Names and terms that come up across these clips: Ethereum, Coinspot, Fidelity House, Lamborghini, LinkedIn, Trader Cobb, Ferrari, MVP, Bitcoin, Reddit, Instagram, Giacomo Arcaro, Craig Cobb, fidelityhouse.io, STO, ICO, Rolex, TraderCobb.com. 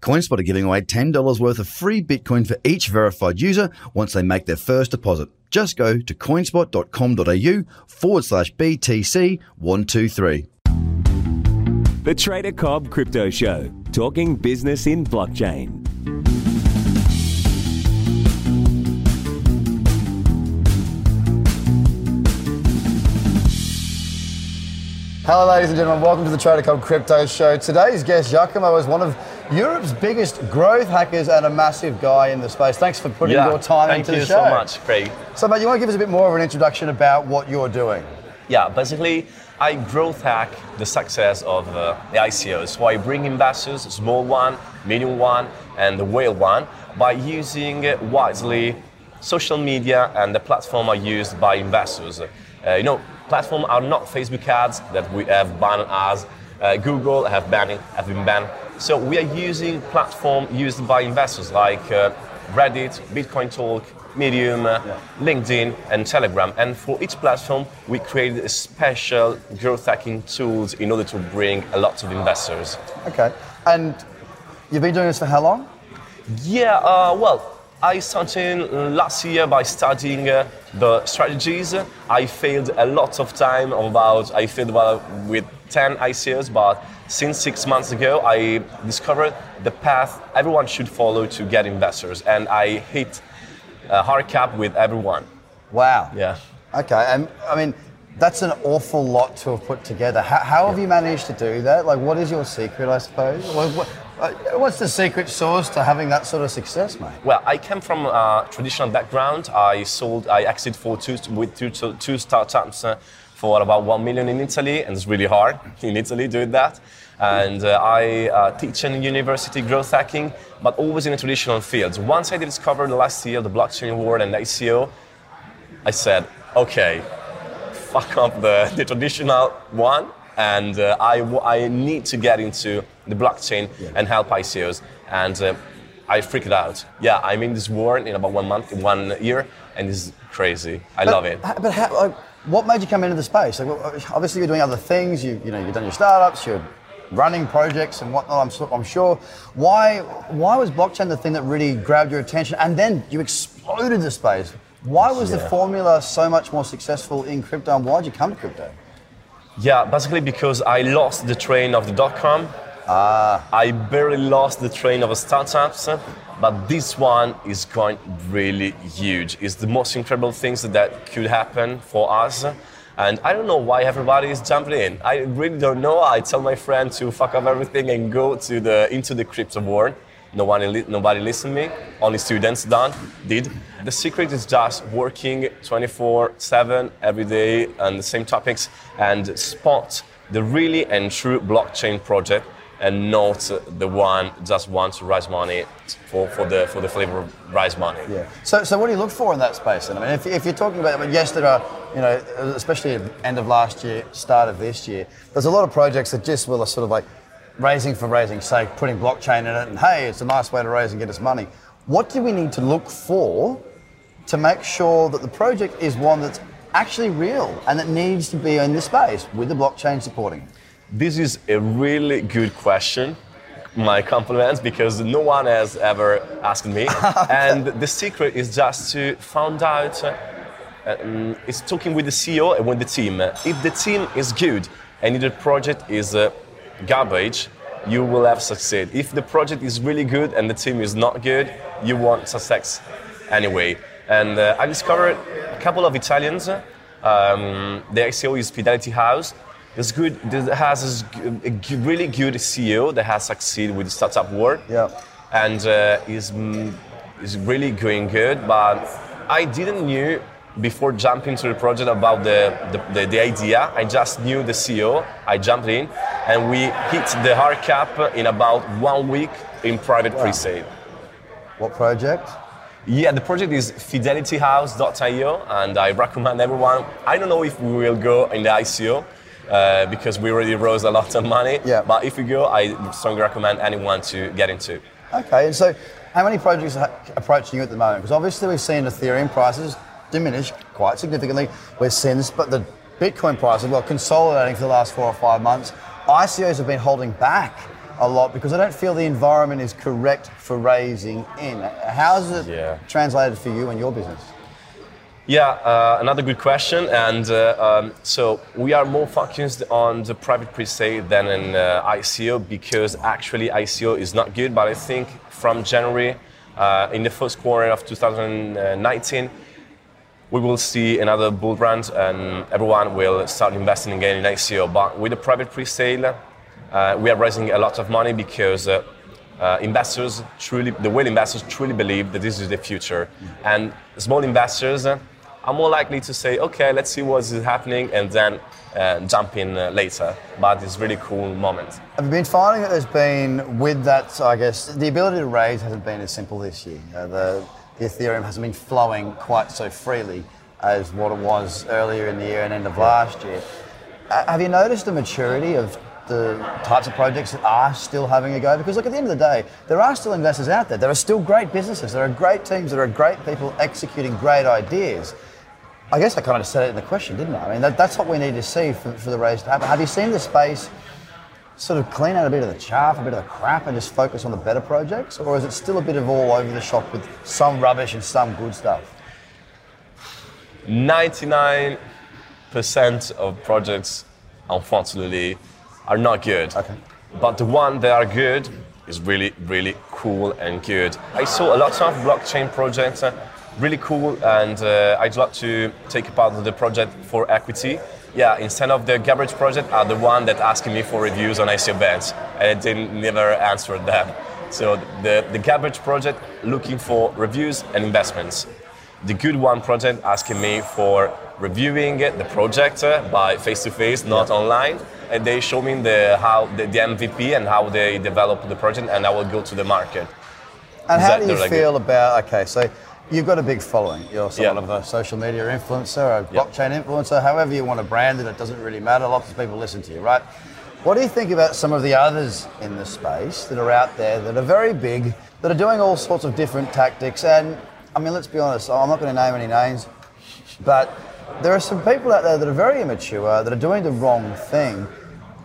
Coinspot are giving away $10 worth of free Bitcoin for each verified user once they make their first deposit. Just go to coinspot.com.au/BTC123. The Trader Cobb Crypto Show, talking business in blockchain. Hello, ladies and gentlemen. Welcome to the Trader Cobb Crypto Show. Today's guest, Giacomo, is one of Europe's biggest growth hackers and a massive guy in the space. Thanks for putting your time into the show. Thank you so much, Craig. So, mate, you want to give us a bit more of an introduction about what you're doing? Yeah, basically, I growth hack the success of the ICOs. So I bring investors, small one, medium one, and the whale one, by using wisely social media and the platform are used by investors. Platforms are not Facebook ads that we have banned as Google have been banned. So we are using platform used by investors like Reddit, Bitcoin Talk, Medium, LinkedIn, and Telegram. And for each platform, we created a special growth hacking tools in order to bring a lot of investors. Okay. And you've been doing this for how long? Yeah, I started last year by studying the strategies. I failed a lot of time. With 10 ICOs, but since 6 months ago, I discovered the path everyone should follow to get investors, and I hit a hard cap with everyone. Wow. Yeah. Okay. And I mean, that's an awful lot to have put together. How have you managed to do that? Like, what is your secret, I suppose? What's the secret sauce to having that sort of success, mate? Well, I came from a traditional background. I exited with two startups for about 1 million in Italy, and it's really hard in Italy doing that. And I teach in university growth hacking, but always in a traditional field. Once I discovered last year the blockchain world and ICO, I said, okay, fuck up the traditional one. And I need to get into the blockchain and help ICOs. And I freaked out. Yeah, I'm in this world in about 1 month, 1 year, and it's crazy. Love it. But how, what made you come into the space? Like, obviously, you're doing other things. You've done your startups. You're running projects and whatnot. I'm sure. Why was blockchain the thing that really grabbed your attention? And then you exploded the space. Why was the formula so much more successful in crypto? And why did you come to crypto? Yeah, basically because I lost the train of the dot-com. I barely lost the train of the startups, but this one is going really huge. It's the most incredible things that could happen for us. And I don't know why everybody is jumping in. I really don't know. I tell my friend to fuck up everything and go to into the crypto world. Nobody listened to me. Only students did. The secret is just working 24/7 every day on the same topics and spot the really and true blockchain project and not the one just wants to raise money for the flavor of raise money. Yeah. So what do you look for in that space? And I mean, if you're talking about, yes, there are, especially at the end of last year, start of this year, there's a lot of projects that just will sort of like, raising for raising's sake, putting blockchain in it, and hey, it's a nice way to raise and get us money. What do we need to look for to make sure that the project is one that's actually real and that needs to be in this space with the blockchain supporting it? This is a really good question. My compliments, because no one has ever asked me. And the secret is just to find out, it's talking with the CEO and with the team. If the team is good and if the project is garbage, you will have succeed. If the project is really good and the team is not good, you won't success anyway. And I discovered a couple of Italians. The ICO is Fidelity House. It has a really good CEO that has succeeded with the startup world. Yeah. And is really going good. But I didn't knew before jumping to the project about the idea. I just knew the CEO. I jumped in and we hit the hard cap in about 1 week in private pre-sale. What project? Yeah, the project is fidelityhouse.io, and I recommend everyone. I don't know if we will go in the ICO, because we already rose a lot of money. Yeah. But if you go, I strongly recommend anyone to get into. Okay, and so how many projects are approaching you at the moment? Because obviously we've seen Ethereum prices diminish quite significantly. We've seen this, but the Bitcoin prices, well, consolidating for the last 4 or 5 months. ICOs have been holding back a lot because I don't feel the environment is correct for raising in. How is it translated for you and your business? Yeah, another good question. And so we are more focused on the private pre-sale than an ICO because actually ICO is not good. But I think from January, in the first quarter of 2019, we will see another bull run and everyone will start investing again in ICO. But with the private pre-sale, we are raising a lot of money because the whale investors truly believe that this is the future. And small investors are more likely to say, okay, let's see what is happening and then jump in later. But it's a really cool moment. I've been finding that there's been, with that, I guess, the ability to raise hasn't been as simple this year. The Ethereum hasn't been flowing quite so freely as what it was earlier in the year and end of last year. Have you noticed the maturity of the types of projects that are still having a go? Because look, at the end of the day, there are still investors out there. There are still great businesses. There are great teams. There are great people executing great ideas. I guess I kind of said it in the question, didn't I? I mean, that's what we need to see for the raise to happen. Have you seen the space sort of clean out a bit of the chaff, a bit of the crap, and just focus on the better projects? Or is it still a bit of all over the shop with some rubbish and some good stuff? 99% of projects, unfortunately, are not good. Okay. But the one that are good is really, really cool and good. I saw a lot of blockchain projects, really cool, and I'd like to take a part of the project for equity. Yeah, instead of the garbage project are the one that asking me for reviews on ICO bands, and I didn't never answer them. So the garbage project looking for reviews and investments. The good one project asking me for reviewing the project by face-to-face, not online. And they show me how the MVP and how they develop the project, and I will go to the market. And how do you feel about, okay, so you've got a big following. You're sort of a social media influencer, a blockchain influencer, however you want to brand it, it doesn't really matter. Lots of people listen to you, right? What do you think about some of the others in the space that are out there that are very big, that are doing all sorts of different tactics? And I mean, let's be honest, I'm not going to name any names, but there are some people out there that are very immature, that are doing the wrong thing.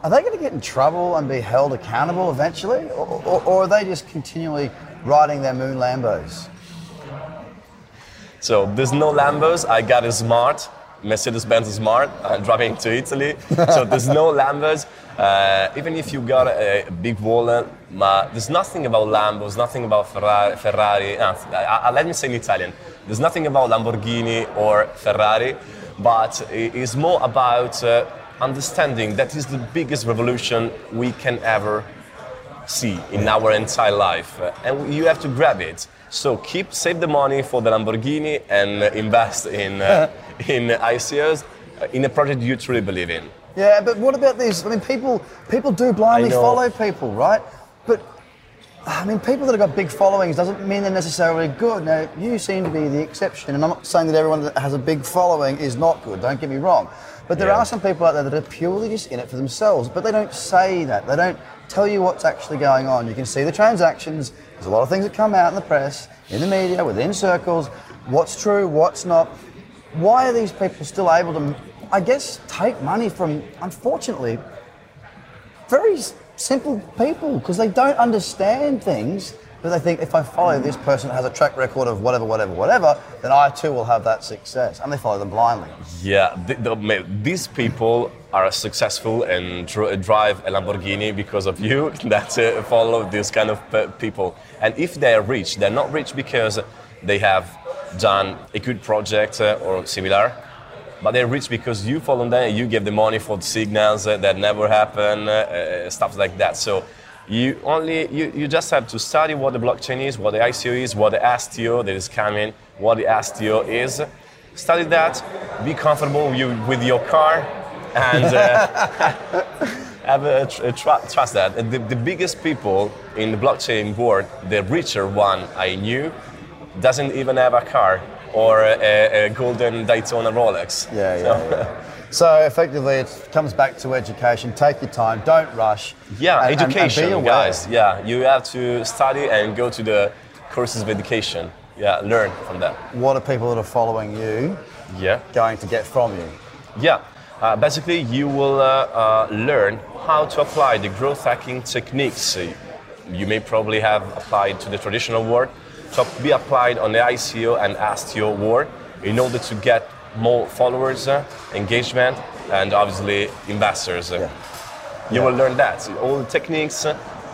Are they going to get in trouble and be held accountable eventually? Or are they just continually riding their moon Lambos? So there's no Lambos. I got a smart, Mercedes-Benz smart, driving to Italy. So there's no Lambos. Even if you got a big wallet, there's nothing about Lambos, nothing about Ferrari. Let me say in Italian. There's nothing about Lamborghini or Ferrari, but it's more about understanding that is the biggest revolution we can ever see in our entire life. And you have to grab it. So save the money for the Lamborghini and invest in ICOs, in a project you truly believe in. Yeah, but what about these? I mean, people do blindly follow people, right? But I mean, people that have got big followings doesn't mean they're necessarily good. Now, you seem to be the exception, and I'm not saying that everyone that has a big following is not good, don't get me wrong. But there are some people out there that are purely just in it for themselves, but they don't say that. They don't tell you what's actually going on. You can see the transactions. There's a lot of things that come out in the press, in the media, within circles. What's true, what's not. Why are these people still able to, I guess, take money from, unfortunately, very simple people, because they don't understand things, but they think if I follow this person who has a track record of whatever, then I too will have that success, and they follow them blindly. Yeah, these people are successful and drive a Lamborghini because of you that follow these kind of people. And if they are rich, they're not rich because they have done a good project or similar, but they're rich because you follow them, you give the money for the signals that never happen, stuff like that. So you just have to study what the blockchain is, what the ICO is, what the STO that is coming, what the STO is. Study that, be comfortable with your car, and have trust that. And the biggest people in the blockchain world, the richer one I knew, doesn't even have a car or a golden Daytona Rolex. Yeah, yeah, so. So effectively, it comes back to education. Take your time. Don't rush. Yeah, and, education, and be aware, guys. Yeah, you have to study and go to the courses of education. Yeah, learn from that. What are people that are following you going to get from you? Yeah, basically, you will learn how to apply the growth hacking techniques you may probably have applied to the traditional world to be applied on the ICO and STO world in order to get more followers, engagement, and obviously investors. Yeah. You will learn that. All the techniques,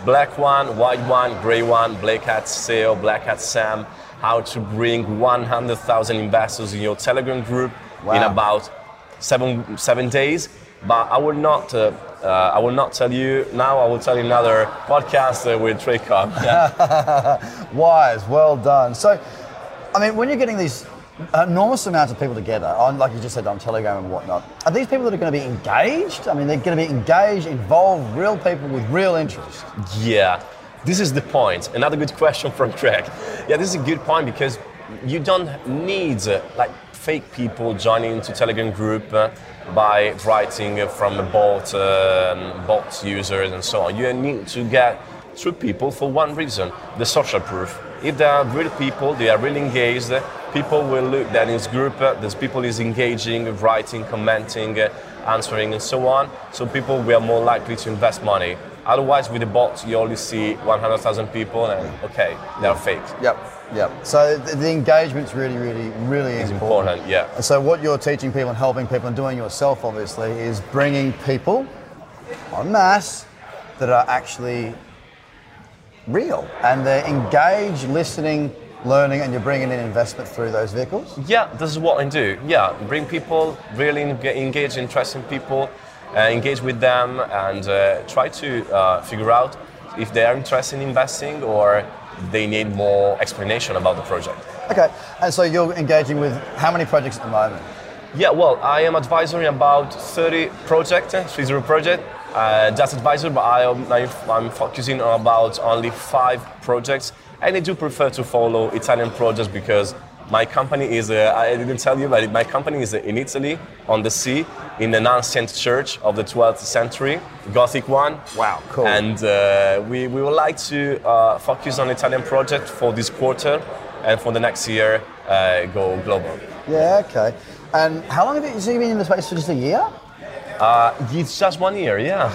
black one, white one, gray one, black hat sale, black hat Sam, how to bring 100,000 investors in your Telegram group in about seven days. But I will not tell you now. I will tell you another podcast with Craig Cobb. Yeah. Wise, well done. So, I mean, when you're getting these enormous amounts of people together, on, like you just said, on Telegram and whatnot, are these people that are going to be engaged? I mean, they're going to be engaged, involved, real people with real interest. Yeah, this is the point. Another good question from Craig. Yeah, this is a good point because you don't need like fake people joining into Telegram group by writing from bot users and so on. You need to get true people for one reason, the social proof. If there are real people, they are really engaged, people will look that in this group, there's people is engaging, writing, commenting, answering and so on. So people will more likely to invest money. Otherwise, with the bots, you only see 100,000 people and okay, they're fake. Yep, yep. So the engagement's really, really, really important. It's important, yeah. And so what you're teaching people and helping people and doing yourself, obviously, is bringing people en masse that are actually real and they're engaged, listening, learning, and you're bringing in investment through those vehicles? Yeah, this is what I do. Yeah, bring people, really engage interesting people, engage with them and try to figure out if they are interested in investing or they need more explanation about the project. Okay, and so you're engaging with how many projects at the moment? Yeah, well, I am advisory about 30 projects, 30 projects, just advisor, but I'm focusing on about only 5 projects, and I do prefer to follow Italian projects because my company is, I didn't tell you, but my company is in Italy, on the sea, in an ancient church of the 12th century, Gothic one. Wow, cool. And we would like to focus on Italian project for this quarter and for the next year, go global. Yeah, okay. And how long have you, so you've been in the space for just a year? It's just 1 year, yeah.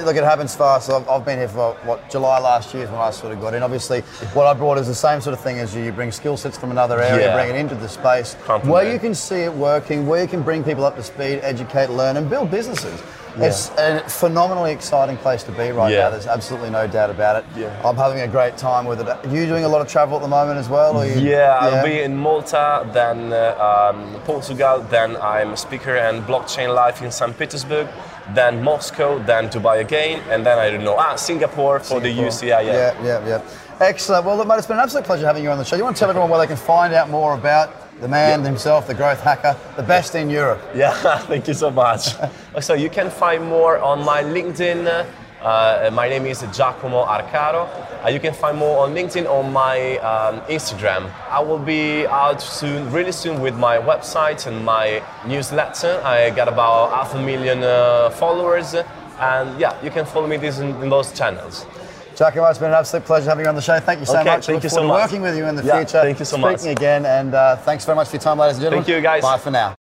Look, it happens fast. I've been here for, what, July last year is when I sort of got in. Obviously, what I brought is the same sort of thing as you. You bring skill sets from another area, bring it into the space, where you can see it working, where you can bring people up to speed, educate, learn, and build businesses. Yeah. It's a phenomenally exciting place to be right now. There's absolutely no doubt about it. Yeah. I'm having a great time with it. Are you doing a lot of travel at the moment as well? Or I'll be in Malta, then Portugal, then I'm a speaker and blockchain life in St. Petersburg, then Moscow, then Dubai again, and then I don't know, Singapore for the UCI. Yeah. Excellent. Well, look, mate, it's been an absolute pleasure having you on the show. You want to tell everyone where they can find out more about the man himself, the growth hacker, the best in Europe. Yeah, thank you so much. So you can find more on my LinkedIn. My name is Giacomo Arcaro. You can find more on LinkedIn, on my Instagram. I will be out soon, really soon, with my website and my newsletter. I got about 500,000 followers. And yeah, you can follow me in those channels. Giacomo, it's been an absolute pleasure having you on the show. Thank you so much. Thank you so much. Working with you in the future. Thank you so much. Speaking again, and thanks very much for your time, ladies and gentlemen. Thank you, guys. Bye for now.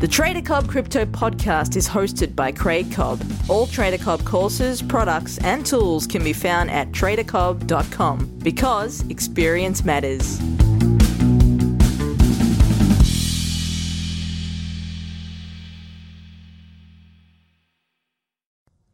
The Trader Cobb Crypto Podcast is hosted by Craig Cobb. All Trader Cobb courses, products, and tools can be found at TraderCobb.com because experience matters.